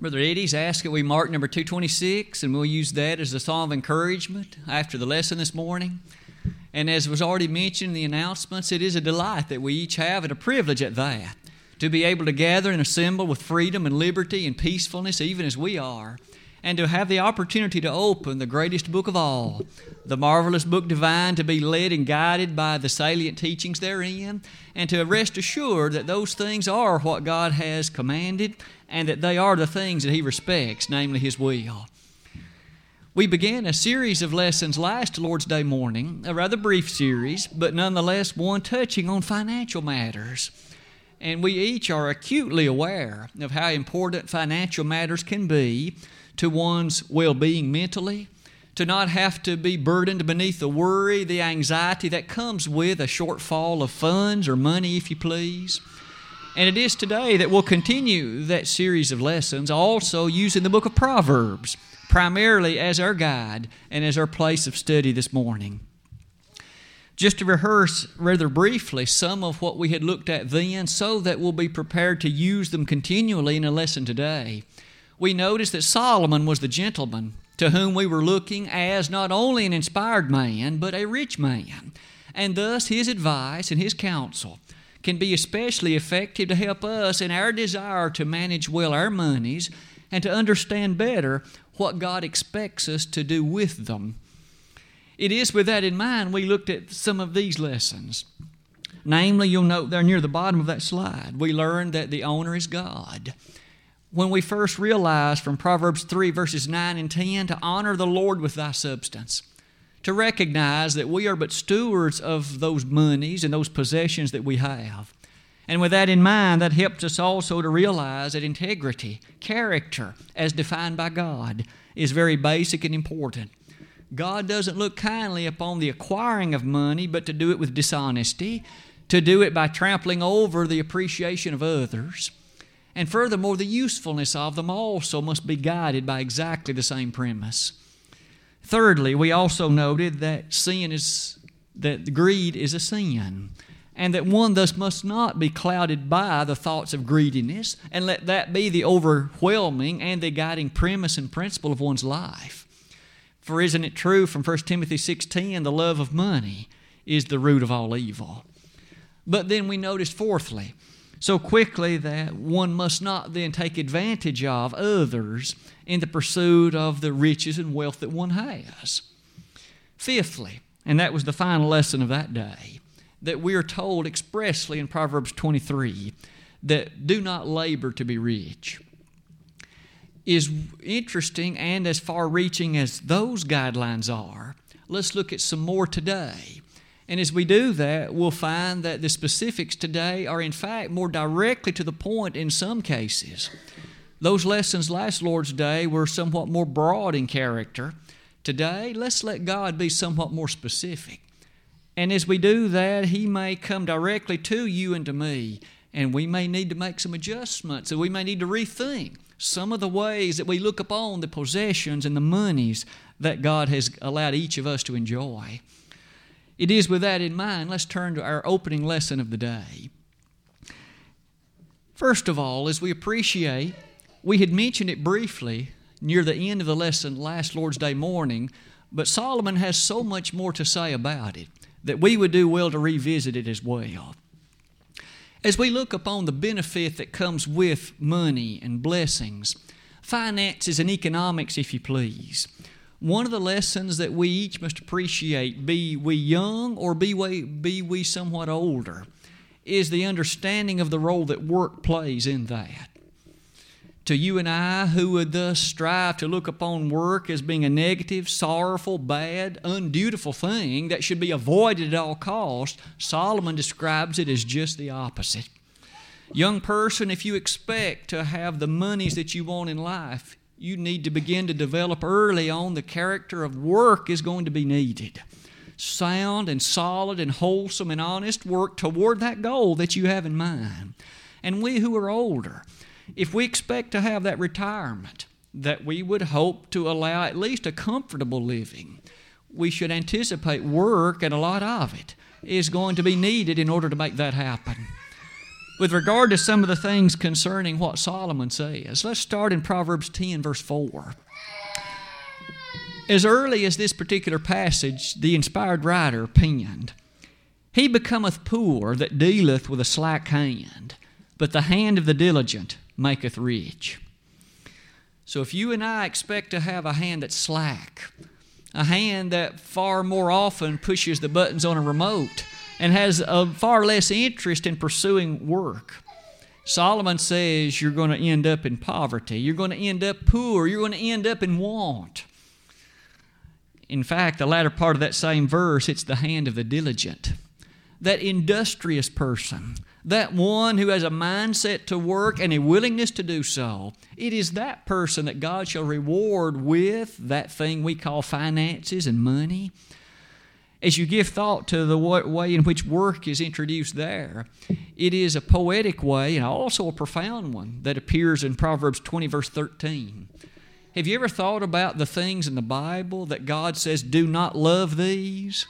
Brother Eddie's asked that we mark number 226, and we'll use that as a song of encouragement after the lesson this morning. And as was already mentioned in the announcements, it is a delight that we each have and a privilege at that, to be able to gather and assemble with freedom and liberty and peacefulness, even as we are, and to have the opportunity to open the greatest book of all, the marvelous book divine, to be led and guided by the salient teachings therein, and to rest assured that those things are what God has commanded, and that they are the things that He respects, namely His will. We began a series of lessons last Lord's Day morning, a rather brief series, but nonetheless one touching on financial matters. And we each are acutely aware of how important financial matters can be to one's well-being mentally, to not have to be burdened beneath the worry, the anxiety that comes with a shortfall of funds or money, if you please. And it is today that we'll continue that series of lessons, also using the book of Proverbs, primarily as our guide and as our place of study this morning. Just to rehearse rather briefly some of what we had looked at then, so that we'll be prepared to use them continually in a lesson today. We noticed that Solomon was the gentleman to whom we were looking as not only an inspired man, but a rich man. And thus his advice and his counsel can be especially effective to help us in our desire to manage well our monies and to understand better what God expects us to do with them. It is with that in mind we looked at some of these lessons. Namely, you'll note there near the bottom of that slide, we learned that the owner is God. When we first realized from Proverbs 3 verses 9 and 10 to honor the Lord with thy substance, to recognize that we are but stewards of those monies and those possessions that we have. And with that in mind, that helps us also to realize that integrity, character, as defined by God, is very basic and important. God doesn't look kindly upon the acquiring of money, but to do it with dishonesty, to do it by trampling over the appreciation of others. And furthermore, the usefulness of them also must be guided by exactly the same premise. Thirdly, we also noted that greed is a sin, and that one thus must not be clouded by the thoughts of greediness, and let that be the overwhelming and the guiding premise and principle of one's life. For isn't it true from 1 Timothy 6:10, the love of money is the root of all evil. But then we noticed fourthly, so quickly that one must not then take advantage of others in the pursuit of the riches and wealth that one has. Fifthly, and that was the final lesson of that day, that we are told expressly in Proverbs 23 that do not labor to be rich. Is interesting and as far-reaching as those guidelines are, let's look at some more today. And as we do that, we'll find that the specifics today are in fact more directly to the point in some cases. Those lessons last Lord's Day were somewhat more broad in character. Today, let's let God be somewhat more specific. And as we do that, He may come directly to you and to me, and we may need to make some adjustments, and we may need to rethink some of the ways that we look upon the possessions and the monies that God has allowed each of us to enjoy. It is with that in mind, let's turn to our opening lesson of the day. First of all, as we appreciate, we had mentioned it briefly near the end of the lesson last Lord's Day morning, but Solomon has so much more to say about it that we would do well to revisit it as well. As we look upon the benefit that comes with money and blessings, finances and economics, if you please, one of the lessons that we each must appreciate, be we young or be we somewhat older, is the understanding of the role that work plays in that. To you and I who would thus strive to look upon work as being a negative, sorrowful, bad, undutiful thing that should be avoided at all costs, Solomon describes it as just the opposite. Young person, if you expect to have the monies that you want in life, you need to begin to develop early on the character of work is going to be needed. Sound and solid and wholesome and honest work toward that goal that you have in mind. And we who are older, if we expect to have that retirement that we would hope to allow at least a comfortable living, we should anticipate work, and a lot of it is going to be needed in order to make that happen. with regard to some of the things concerning what Solomon says. Let's start in Proverbs 10, verse 4. As early as this particular passage, the inspired writer penned, "He becometh poor that dealeth with a slack hand, but the hand of the diligent maketh rich." So if you and I expect to have a hand that's slack, a hand that far more often pushes the buttons on a remote and has a far less interest in pursuing work, Solomon says you're going to end up in poverty, you're going to end up poor, you're going to end up in want. In fact, the latter part of that same verse, it's the hand of the diligent, that industrious person, that one who has a mindset to work and a willingness to do so. It is that person that God shall reward with that thing we call finances and money. As you give thought to the way in which work is introduced there, it is a poetic way and also a profound one that appears in Proverbs 20, verse 13. Have you ever thought about the things in the Bible that God says, do not love these?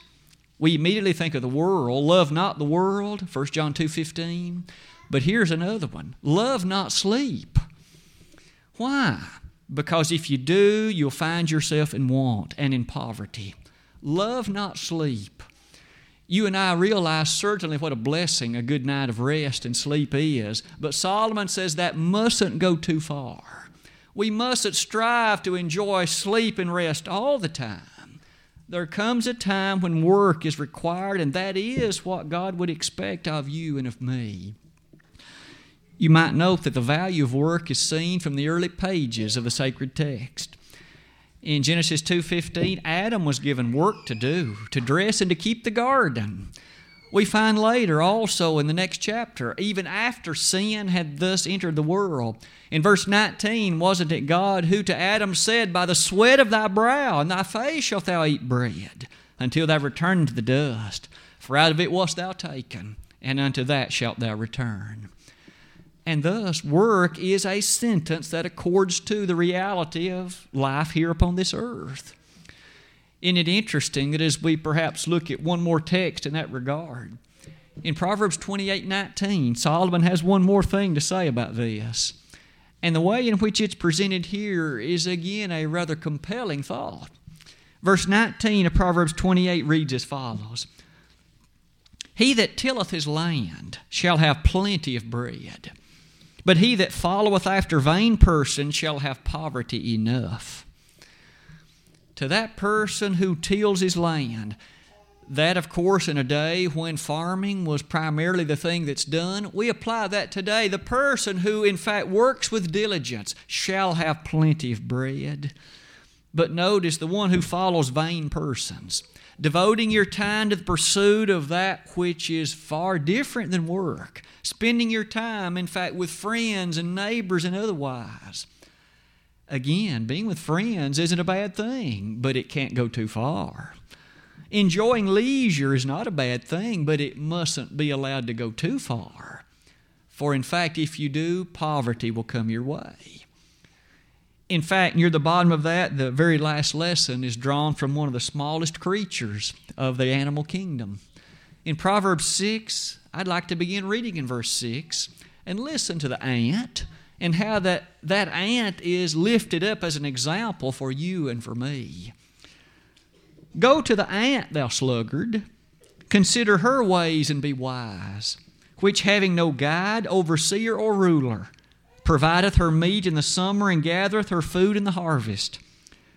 We immediately think of the world. Love not the world, 1 John 2:15. But here's another one. Love not sleep. Why? Because if you do, you'll find yourself in want and in poverty. Love not sleep. You and I realize certainly what a blessing a good night of rest and sleep is, but Solomon says that mustn't go too far. We mustn't strive to enjoy sleep and rest all the time. There comes a time when work is required, and that is what God would expect of you and of me. You might note that the value of work is seen from the early pages of the sacred text. In Genesis 2:15, Adam was given work to do, to dress and to keep the garden. We find later also in the next chapter, even after sin had thus entered the world. In verse 19, wasn't it God who to Adam said, "By the sweat of thy brow and thy face shalt thou eat bread, until thou return to the dust. For out of it wast thou taken, and unto that shalt thou return." And thus, work is a sentence that accords to the reality of life here upon this earth. Isn't it interesting that as we perhaps look at one more text in that regard, in Proverbs 28:19, Solomon has one more thing to say about this. And the way in which it's presented here is again a rather compelling thought. Verse 19 of Proverbs 28 reads as follows, "He that tilleth his land shall have plenty of bread, but he that followeth after vain persons shall have poverty enough." To that person who tills his land, that of course in a day when farming was primarily the thing that's done, we apply that today. The person who in fact works with diligence shall have plenty of bread. But notice the one who follows vain persons, devoting your time to the pursuit of that which is far different than work, spending your time in fact with friends and neighbors and otherwise. Again, being with friends isn't a bad thing, but it can't go too far. Enjoying leisure is not a bad thing, but it mustn't be allowed to go too far. For in fact, if you do, poverty will come your way. In fact, near the bottom of that, the very last lesson is drawn from one of the smallest creatures of the animal kingdom. In Proverbs 6, I'd like to begin reading in verse 6, and listen to the ant, and how that ant is lifted up as an example for you and for me. "Go to the ant, thou sluggard, consider her ways and be wise, which having no guide, overseer, or ruler, provideth her meat in the summer and gathereth her food in the harvest.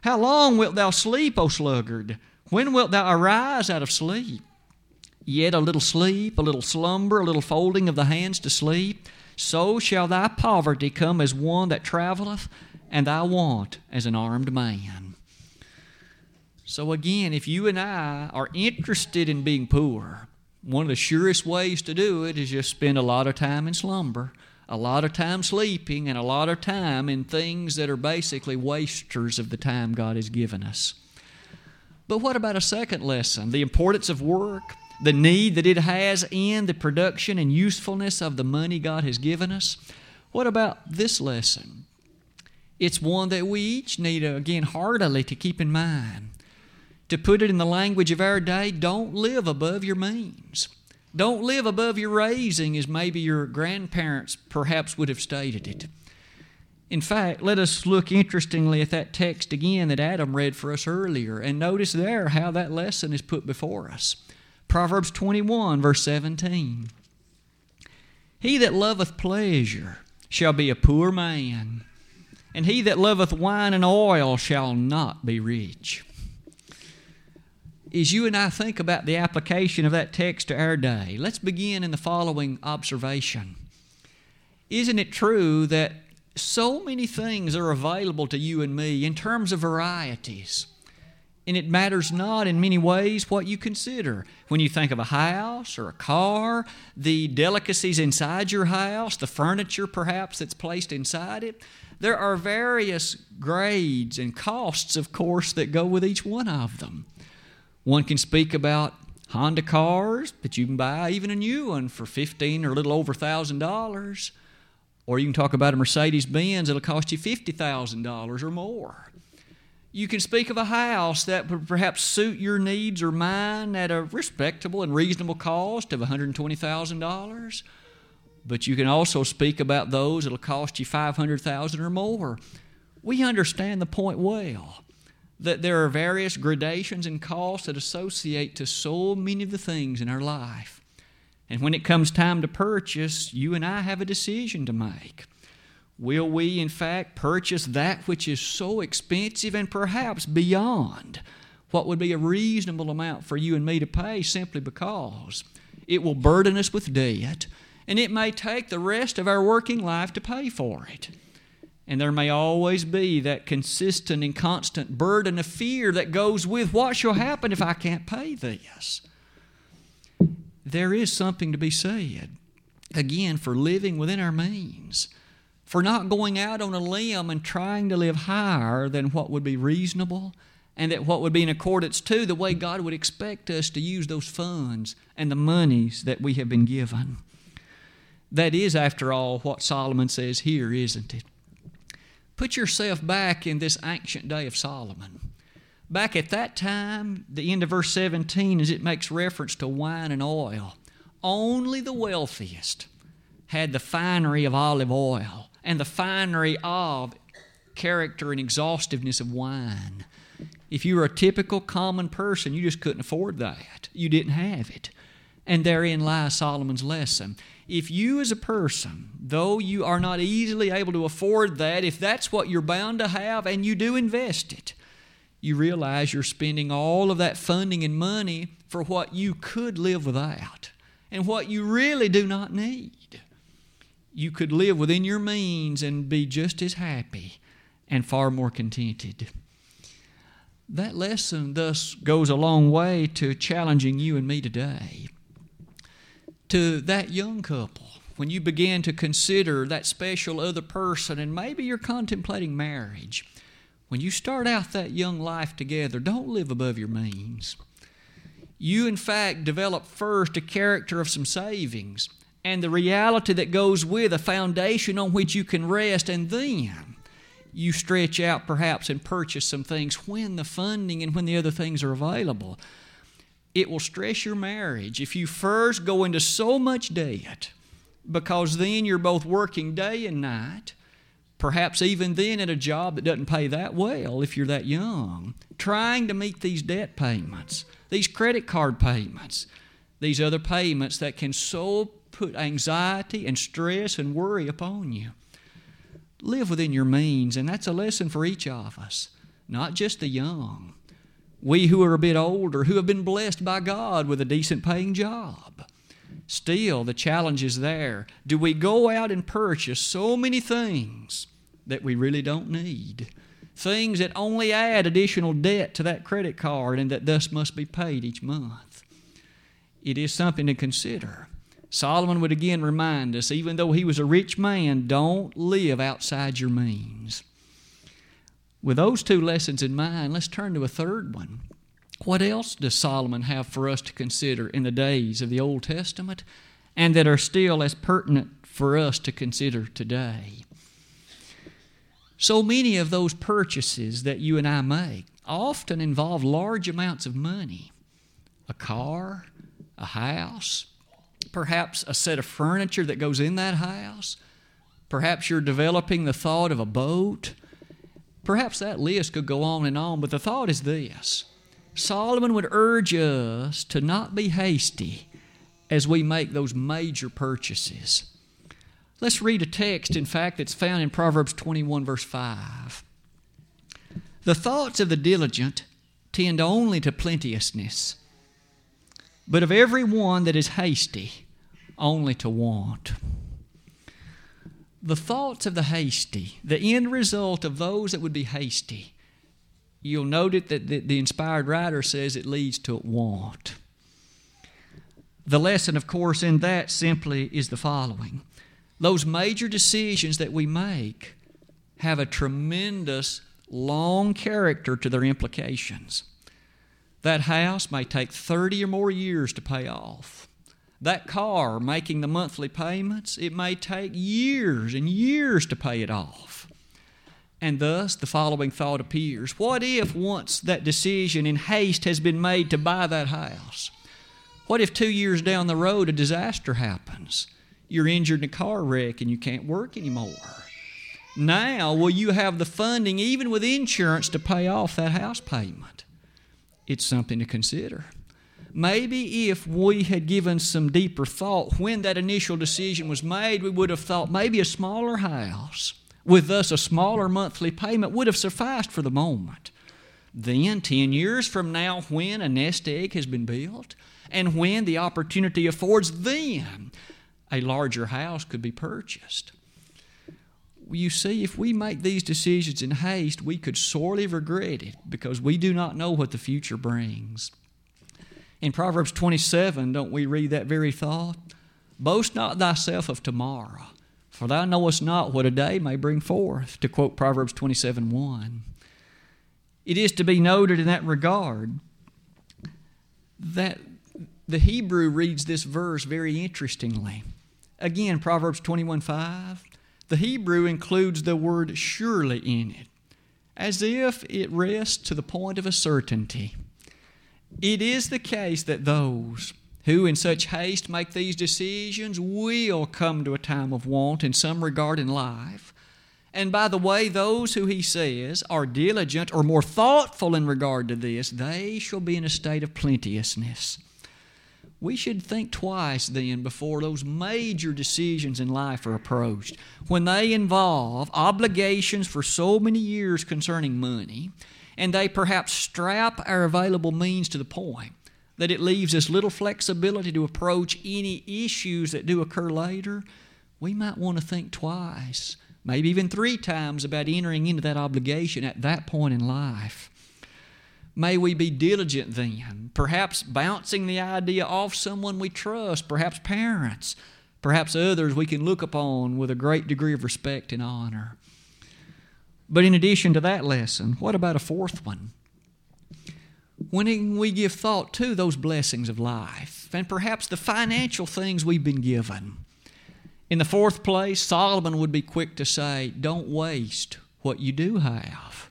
How long wilt thou sleep, O sluggard? When wilt thou arise out of sleep? Yet a little sleep, a little slumber, a little folding of the hands to sleep, so shall thy poverty come as one that travelleth, and thy want as an armed man." So again, if you and I are interested in being poor, one of the surest ways to do it is just spend a lot of time in slumber, a lot of time sleeping, and a lot of time in things that are basically wasters of the time God has given us. But what about a second lesson? The importance of work, the need that it has in the production and usefulness of the money God has given us. What about this lesson? It's one that we each need, again, heartily to keep in mind. To put it in the language of our day, don't live above your means. Don't live above your raising as maybe your grandparents perhaps would have stated it. In fact, let us look interestingly at that text again that Adam read for us earlier and notice there how that lesson is put before us. Proverbs 21, verse 17. He that loveth pleasure shall be a poor man, and he that loveth wine and oil shall not be rich. As you and I think about the application of that text to our day, let's begin in the following observation. Isn't it true that so many things are available to you and me in terms of varieties? And it matters not in many ways what you consider. When you think of a house or a car, the delicacies inside your house, the furniture perhaps that's placed inside it, there are various grades and costs, of course, that go with each one of them. One can speak about Honda cars that you can buy even a new one for $15 or a little over $1,000. Or you can talk about a Mercedes-Benz that'll cost you $50,000 or more. You can speak of a house that would perhaps suit your needs or mine at a respectable and reasonable cost of $120,000. But you can also speak about those that'll cost you $500,000 or more. We understand the point well, that there are various gradations and costs that associate to so many of the things in our life. And when it comes time to purchase, you and I have a decision to make. Will we, in fact, purchase that which is so expensive and perhaps beyond what would be a reasonable amount for you and me to pay simply because it will burden us with debt, and it may take the rest of our working life to pay for it? And there may always be that consistent and constant burden of fear that goes with what shall happen if I can't pay this. There is something to be said, again, for living within our means, for not going out on a limb and trying to live higher than what would be reasonable and that what would be in accordance to the way God would expect us to use those funds and the monies that we have been given. That is, after all, what Solomon says here, isn't it? Put yourself back in this ancient day of Solomon. Back at that time, the end of verse 17, as it makes reference to wine and oil, only the wealthiest had the finery of olive oil and the finery of character and exhaustiveness of wine. If you were a typical common person, you just couldn't afford that. You didn't have it. And therein lies Solomon's lesson. If you as a person, though you are not easily able to afford that, if that's what you're bound to have and you do invest it, you realize you're spending all of that funding and money for what you could live without and what you really do not need. You could live within your means and be just as happy and far more contented. That lesson thus goes a long way to challenging you and me today. To that young couple, when you begin to consider that special other person and maybe you're contemplating marriage, when you start out that young life together, don't live above your means. You, in fact, develop first a character of some savings and the reality that goes with a foundation on which you can rest, and then you stretch out perhaps and purchase some things when the funding and when the other things are available. It will stress your marriage if you first go into so much debt, because then you're both working day and night, perhaps even then at a job that doesn't pay that well if you're that young, trying to meet these debt payments, these credit card payments, these other payments that can so put anxiety and stress and worry upon you. Live within your means, and that's a lesson for each of us, not just the young. We who are a bit older, who have been blessed by God with a decent paying job. Still, the challenge is there. Do we go out and purchase so many things that we really don't need? Things that only add additional debt to that credit card and that thus must be paid each month. It is something to consider. Solomon would again remind us, even though he was a rich man, don't live outside your means. With those two lessons in mind, let's turn to a third one. What else does Solomon have for us to consider in the days of the Old Testament and that are still as pertinent for us to consider today? So many of those purchases that you and I make often involve large amounts of money. A car, a house, perhaps a set of furniture that goes in that house. Perhaps you're developing the thought of a boat. Perhaps that list could go on and on, but the thought is this. Solomon would urge us to not be hasty as we make those major purchases. Let's read a text, in fact, that's found in Proverbs 21, verse 5. The thoughts of the diligent tend only to plenteousness, but of every one that is hasty, only to want. The thoughts of the hasty, the end result of those that would be hasty, you'll note it that the inspired writer says it leads to want. The lesson, of course, in that simply is the following. Those major decisions that we make have a tremendous long character to their implications. That house may take 30 or more years to pay off. That car, making the monthly payments, it may take years and years to pay it off. And thus, the following thought appears. What if once that decision in haste has been made to buy that house? What if 2 years down the road a disaster happens? You're injured in a car wreck and you can't work anymore. Now, will you have the funding, even with insurance, to pay off that house payment? It's something to consider. Maybe if we had given some deeper thought when that initial decision was made, we would have thought maybe a smaller house with thus a smaller monthly payment would have sufficed for the moment. Then, 10 years from now, when a nest egg has been built and when the opportunity affords, then a larger house could be purchased. You see, if we make these decisions in haste, we could sorely regret it because we do not know what the future brings. In Proverbs 27, don't we read that very thought? Boast not thyself of tomorrow, for thou knowest not what a day may bring forth, to quote Proverbs 27:1. It is to be noted in that regard that the Hebrew reads this verse very interestingly. Again, Proverbs 21:5. The Hebrew includes the word surely in it, as if it rests to the point of a certainty. It is the case that those who in such haste make these decisions will come to a time of want in some regard in life. And by the way, those who, he says, are diligent or more thoughtful in regard to this, they shall be in a state of plenteousness. We should think twice then before those major decisions in life are approached. When they involve obligations for so many years concerning money, and they perhaps strap our available means to the point that it leaves us little flexibility to approach any issues that do occur later, we might want to think twice, maybe even 3 times about entering into that obligation at that point in life. May we be diligent then, perhaps bouncing the idea off someone we trust, perhaps parents, perhaps others we can look upon with a great degree of respect and honor. But in addition to that lesson, what about a fourth one? When we give thought to those blessings of life, and perhaps the financial things we've been given. In the fourth place, Solomon would be quick to say, don't waste what you do have.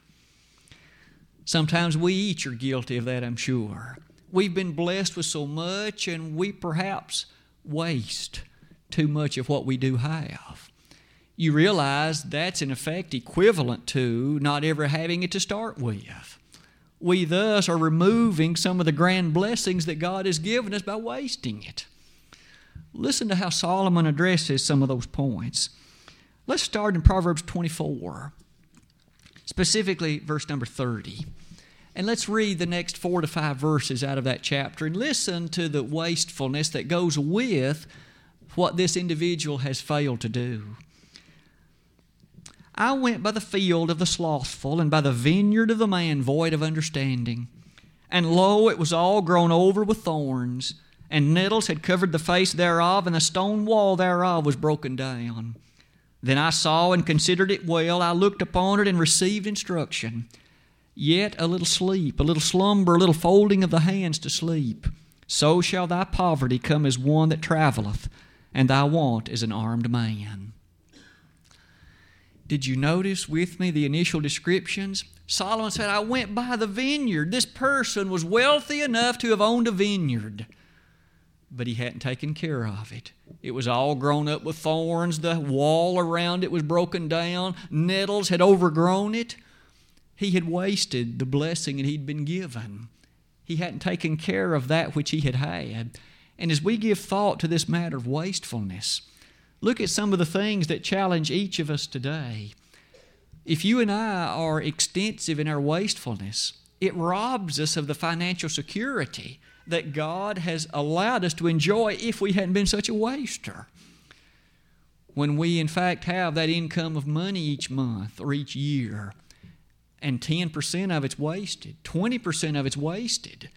Sometimes we each are guilty of that, I'm sure. We've been blessed with so much, and we perhaps waste too much of what we do have. You realize that's in effect equivalent to not ever having it to start with. We thus are removing some of the grand blessings that God has given us by wasting it. Listen to how Solomon addresses some of those points. Let's start in Proverbs 24. Specifically, verse number 30. And let's read the next 4 to 5 verses out of that chapter and listen to the wastefulness that goes with what this individual has failed to do. I went by the field of the slothful and by the vineyard of the man void of understanding. And lo, it was all grown over with thorns, and nettles had covered the face thereof, and the stone wall thereof was broken down. Then I saw and considered it well. I looked upon it and received instruction. Yet a little sleep, a little slumber, a little folding of the hands to sleep. So shall thy poverty come as one that travelleth, and thy want as an armed man. Did you notice with me the initial descriptions? Solomon said, I went by the vineyard. This person was wealthy enough to have owned a vineyard. but he hadn't taken care of it. It was all grown up with thorns. The wall around it was broken down. Nettles had overgrown it. He had wasted the blessing that he'd been given. He hadn't taken care of that which he had had. And as we give thought to this matter of wastefulness, look at some of the things that challenge each of us today. If you and I are extensive in our wastefulness, it robs us of the financial security that God has allowed us to enjoy if we hadn't been such a waster. When we, in fact, have that income of money each month or each year, and 10% of it's wasted, 20% of it's wasted,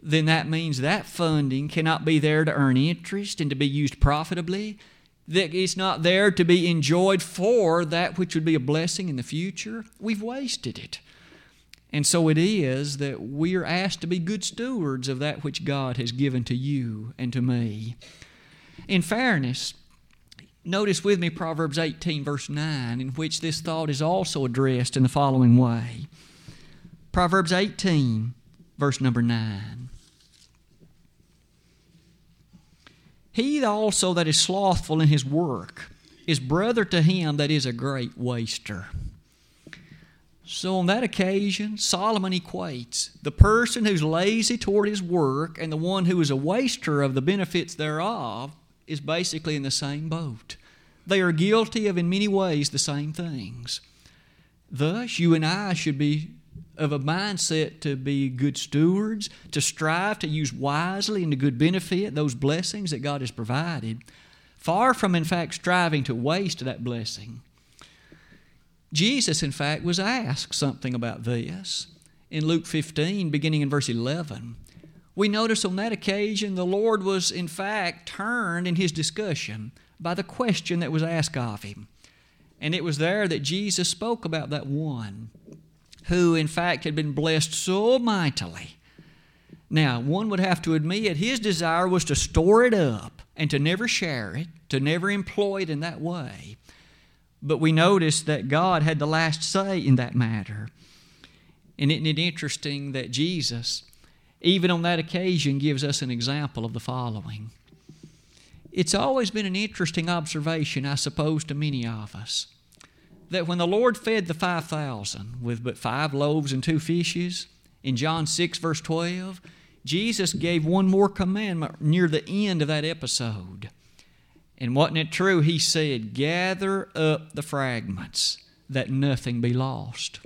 then that means that funding cannot be there to earn interest and to be used profitably, that it's not there to be enjoyed for that which would be a blessing in the future. We've wasted it. And so it is that we are asked to be good stewards of that which God has given to you and to me. In fairness, notice with me Proverbs 18, verse 9, in which this thought is also addressed in the following way. Proverbs 18, verse number 9. He also that is slothful in his work is brother to him that is a great waster. So on that occasion, Solomon equates the person who's lazy toward his work and the one who is a waster of the benefits thereof is basically in the same boat. They are guilty of, in many ways, the same things. Thus, you and I should be of a mindset to be good stewards, to strive to use wisely and to good benefit those blessings that God has provided, far from, in fact, striving to waste that blessing. Jesus, in fact, was asked something about this in Luke 15, beginning in verse 11. We notice on that occasion the Lord was, in fact, turned in his discussion by the question that was asked of him. And it was there that Jesus spoke about that one who, in fact, had been blessed so mightily. Now, one would have to admit his desire was to store it up and to never share it, to never employ it in that way. But we notice that God had the last say in that matter. And isn't it interesting that Jesus, even on that occasion, gives us an example of the following? It's always been an interesting observation, I suppose, to many of us, that when the Lord fed the 5,000 with but 5 loaves and 2 fishes, in John 6, verse 12, Jesus gave one more commandment near the end of that episode. And wasn't it true? He said, "Gather up the fragments, that nothing be lost."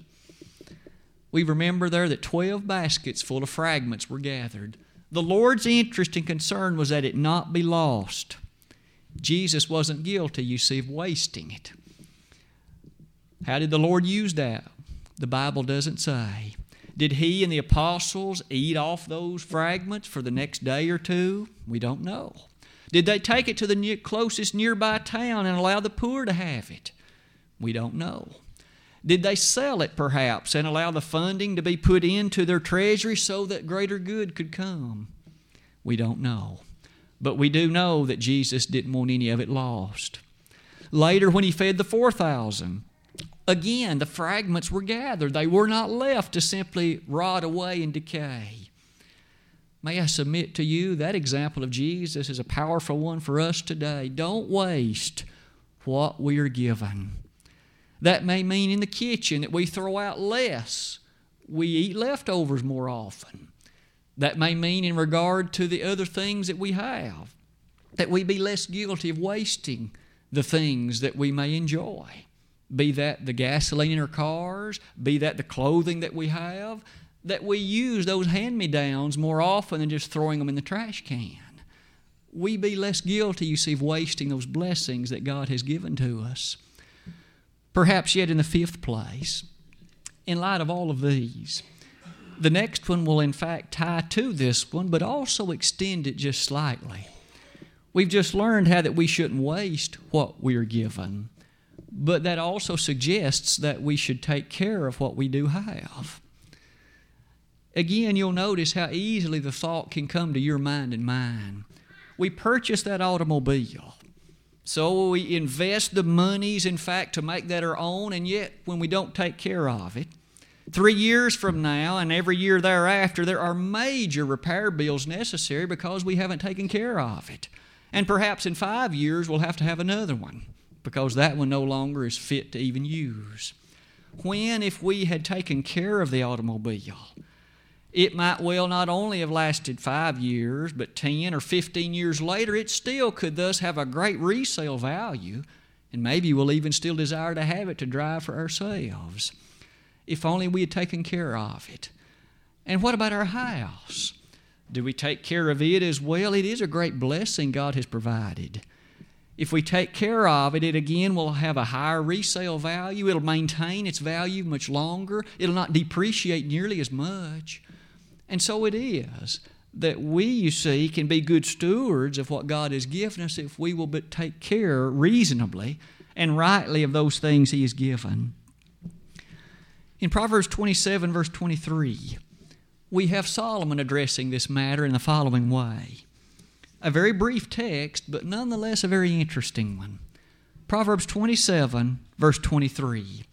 We remember there that 12 baskets full of fragments were gathered. The Lord's interest and concern was that it not be lost. Jesus wasn't guilty, you see, of wasting it. How did the Lord use that? The Bible doesn't say. Did He and the apostles eat off those fragments for the next day or two? We don't know. Did they take it to the closest nearby town and allow the poor to have it? We don't know. Did they sell it, perhaps, and allow the funding to be put into their treasury so that greater good could come? We don't know. But we do know that Jesus didn't want any of it lost. Later, when He fed the 4,000, again, the fragments were gathered. They were not left to simply rot away and decay. May I submit to you that example of Jesus is a powerful one for us today. Don't waste what we are given. That may mean in the kitchen that we throw out less. We eat leftovers more often. That may mean in regard to the other things that we have, that we be less guilty of wasting the things that we may enjoy. Be that the gasoline in our cars, be that the clothing that we have, that we use those hand-me-downs more often than just throwing them in the trash can. We be less guilty, you see, of wasting those blessings that God has given to us. Perhaps yet in the fifth place, in light of all of these, the next one will in fact tie to this one, but also extend it just slightly. We've just learned how that we shouldn't waste what we are given, but that also suggests that we should take care of what we do have. Again, you'll notice how easily the thought can come to your mind and mine. We purchased that automobile, so we invest the monies, in fact, to make that our own, and yet when we don't take care of it, 3 years from now and every year thereafter, there are major repair bills necessary because we haven't taken care of it. And perhaps in 5 years we'll have to have another one because that one no longer is fit to even use. When, if we had taken care of the automobile, it might well not only have lasted 5 years, but 10 or 15 years later, it still could thus have a great resale value, and maybe we'll even still desire to have it to drive for ourselves, if only we had taken care of it. And what about our house? Do we take care of it as well? It is a great blessing God has provided. If we take care of it, it again will have a higher resale value. It'll maintain its value much longer. It'll not depreciate nearly as much. And so it is that we, you see, can be good stewards of what God has given us if we will but take care reasonably and rightly of those things He has given. In Proverbs 27, verse 23, we have Solomon addressing this matter in the following way. A very brief text, but nonetheless a very interesting one. Proverbs 27, verse 23.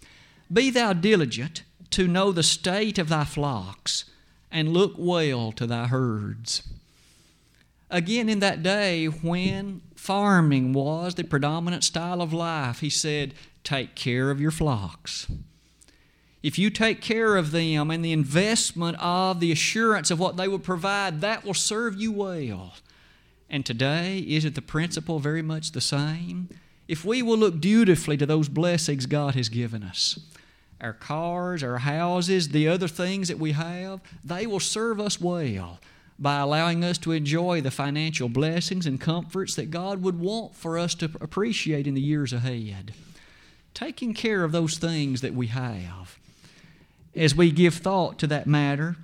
Be thou diligent to know the state of thy flocks, and look well to thy herds. Again, in that day when farming was the predominant style of life, he said, take care of your flocks. If you take care of them and the investment of the assurance of what they will provide, that will serve you well. And today, isn't the principle very much the same? If we will look dutifully to those blessings God has given us, our cars, our houses, the other things that we have, they will serve us well by allowing us to enjoy the financial blessings and comforts that God would want for us to appreciate in the years ahead. Taking care of those things that we have. As we give thought to that matter,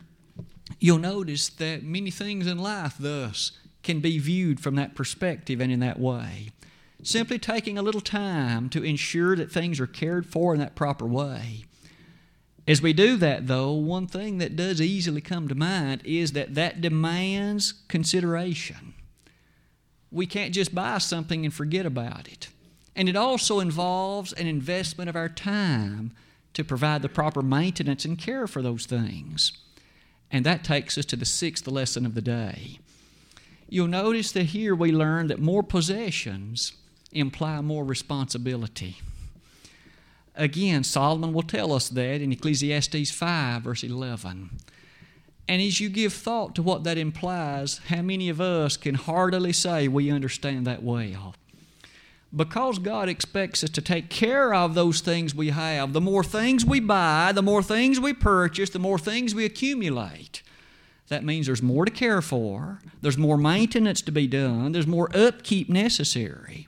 you'll notice that many things in life thus can be viewed from that perspective and in that way. Simply taking a little time to ensure that things are cared for in that proper way. As we do that, though, one thing that does easily come to mind is that that demands consideration. We can't just buy something and forget about it. And it also involves an investment of our time to provide the proper maintenance and care for those things. And that takes us to the sixth lesson of the day. You'll notice that here we learn that more possessions imply more responsibility. Again, Solomon will tell us that in Ecclesiastes 5, verse 11. And as you give thought to what that implies, how many of us can heartily say we understand that well? Because God expects us to take care of those things we have, the more things we buy, the more things we purchase, the more things we accumulate. That means there's more to care for, there's more maintenance to be done, there's more upkeep necessary.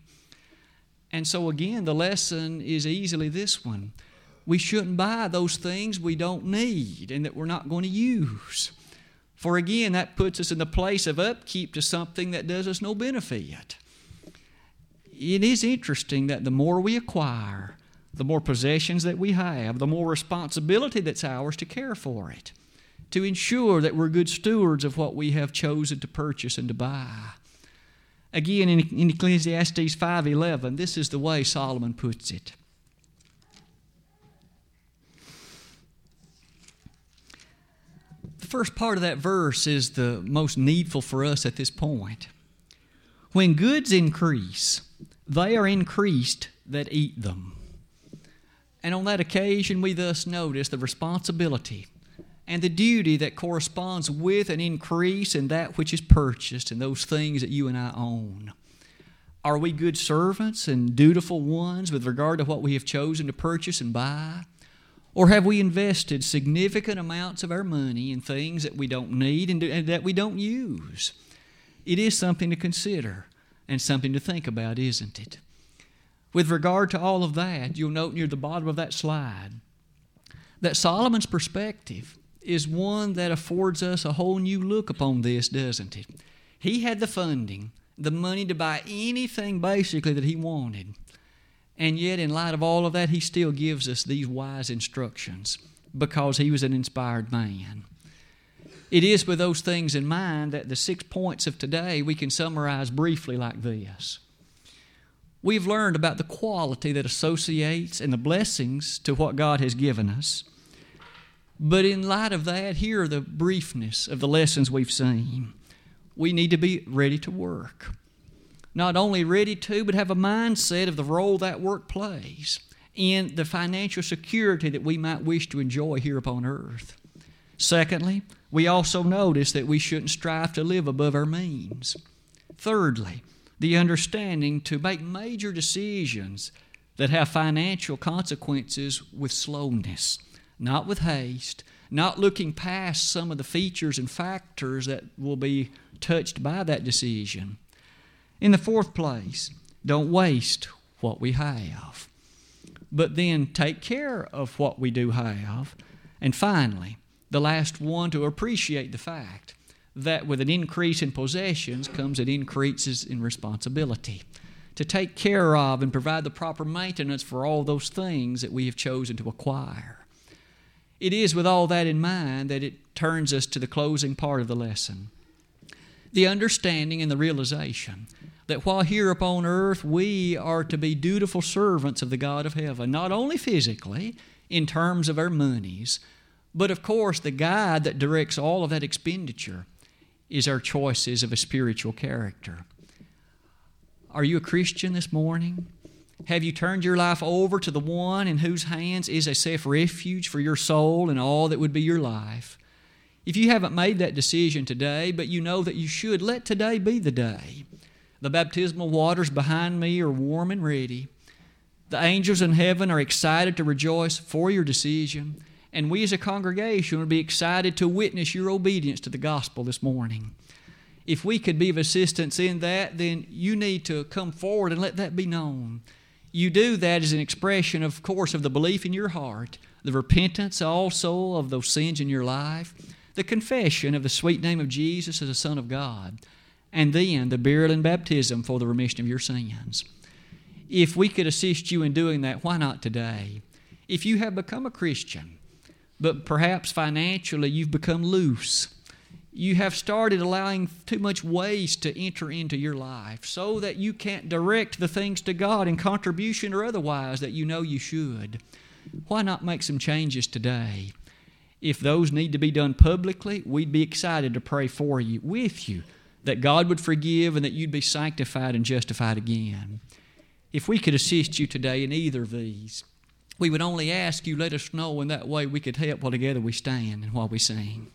And so again, the lesson is easily this one. We shouldn't buy those things we don't need and that we're not going to use. For again, that puts us in the place of upkeep to something that does us no benefit. It is interesting that the more we acquire, the more possessions that we have, the more responsibility that's ours to care for it, to ensure that we're good stewards of what we have chosen to purchase and to buy. Again, in Ecclesiastes 5:11, this is the way Solomon puts it. The first part of that verse is the most needful for us at this point. When goods increase, they are increased that eat them. And on that occasion, we thus notice the responsibility and the duty that corresponds with an increase in that which is purchased and those things that you and I own. Are we good servants and dutiful ones with regard to what we have chosen to purchase and buy? Or have we invested significant amounts of our money in things that we don't need and that we don't use? It is something to consider and something to think about, isn't it? With regard to all of that, you'll note near the bottom of that slide that Solomon's perspective is one that affords us a whole new look upon this, doesn't it? He had the funding, the money to buy anything basically that he wanted. And yet, in light of all of that, he still gives us these wise instructions because he was an inspired man. It is with those things in mind that the 6 points of today we can summarize briefly like this. We've learned about the quality that associates and the blessings to what God has given us. But in light of that, here are the briefness of the lessons we've seen. We need to be ready to work. Not only ready to, but have a mindset of the role that work plays in the financial security that we might wish to enjoy here upon earth. Secondly, we also notice that we shouldn't strive to live above our means. Thirdly, the understanding to make major decisions that have financial consequences with slowness, not with haste, not looking past some of the features and factors that will be touched by that decision. In the fourth place, don't waste what we have, but then take care of what we do have. And finally, the last one, to appreciate the fact that with an increase in possessions comes an increase in responsibility to take care of and provide the proper maintenance for all those things that we have chosen to acquire. It is with all that in mind that it turns us to the closing part of the lesson. The understanding and the realization that while here upon earth we are to be dutiful servants of the God of heaven, not only physically in terms of our monies, but of course the guide that directs all of that expenditure is our choices of a spiritual character. Are you a Christian this morning? Have you turned your life over to the one in whose hands is a safe refuge for your soul and all that would be your life? If you haven't made that decision today, but you know that you should, let today be the day. The baptismal waters behind me are warm and ready. The angels in heaven are excited to rejoice for your decision, and we as a congregation will be excited to witness your obedience to the gospel this morning. If we could be of assistance in that, then you need to come forward and let that be known. You do that as an expression, of course, of the belief in your heart, the repentance also of those sins in your life, the confession of the sweet name of Jesus as the Son of God, and then the burial and baptism for the remission of your sins. If we could assist you in doing that, why not today? If you have become a Christian, but perhaps financially you've become loose, you have started allowing too much waste to enter into your life so that you can't direct the things to God in contribution or otherwise that you know you should, why not make some changes today? If those need to be done publicly, we'd be excited to pray for you, with you, that God would forgive and that you'd be sanctified and justified again. If we could assist you today in either of these, we would only ask you, let us know, and that way we could help while together we stand and while we sing.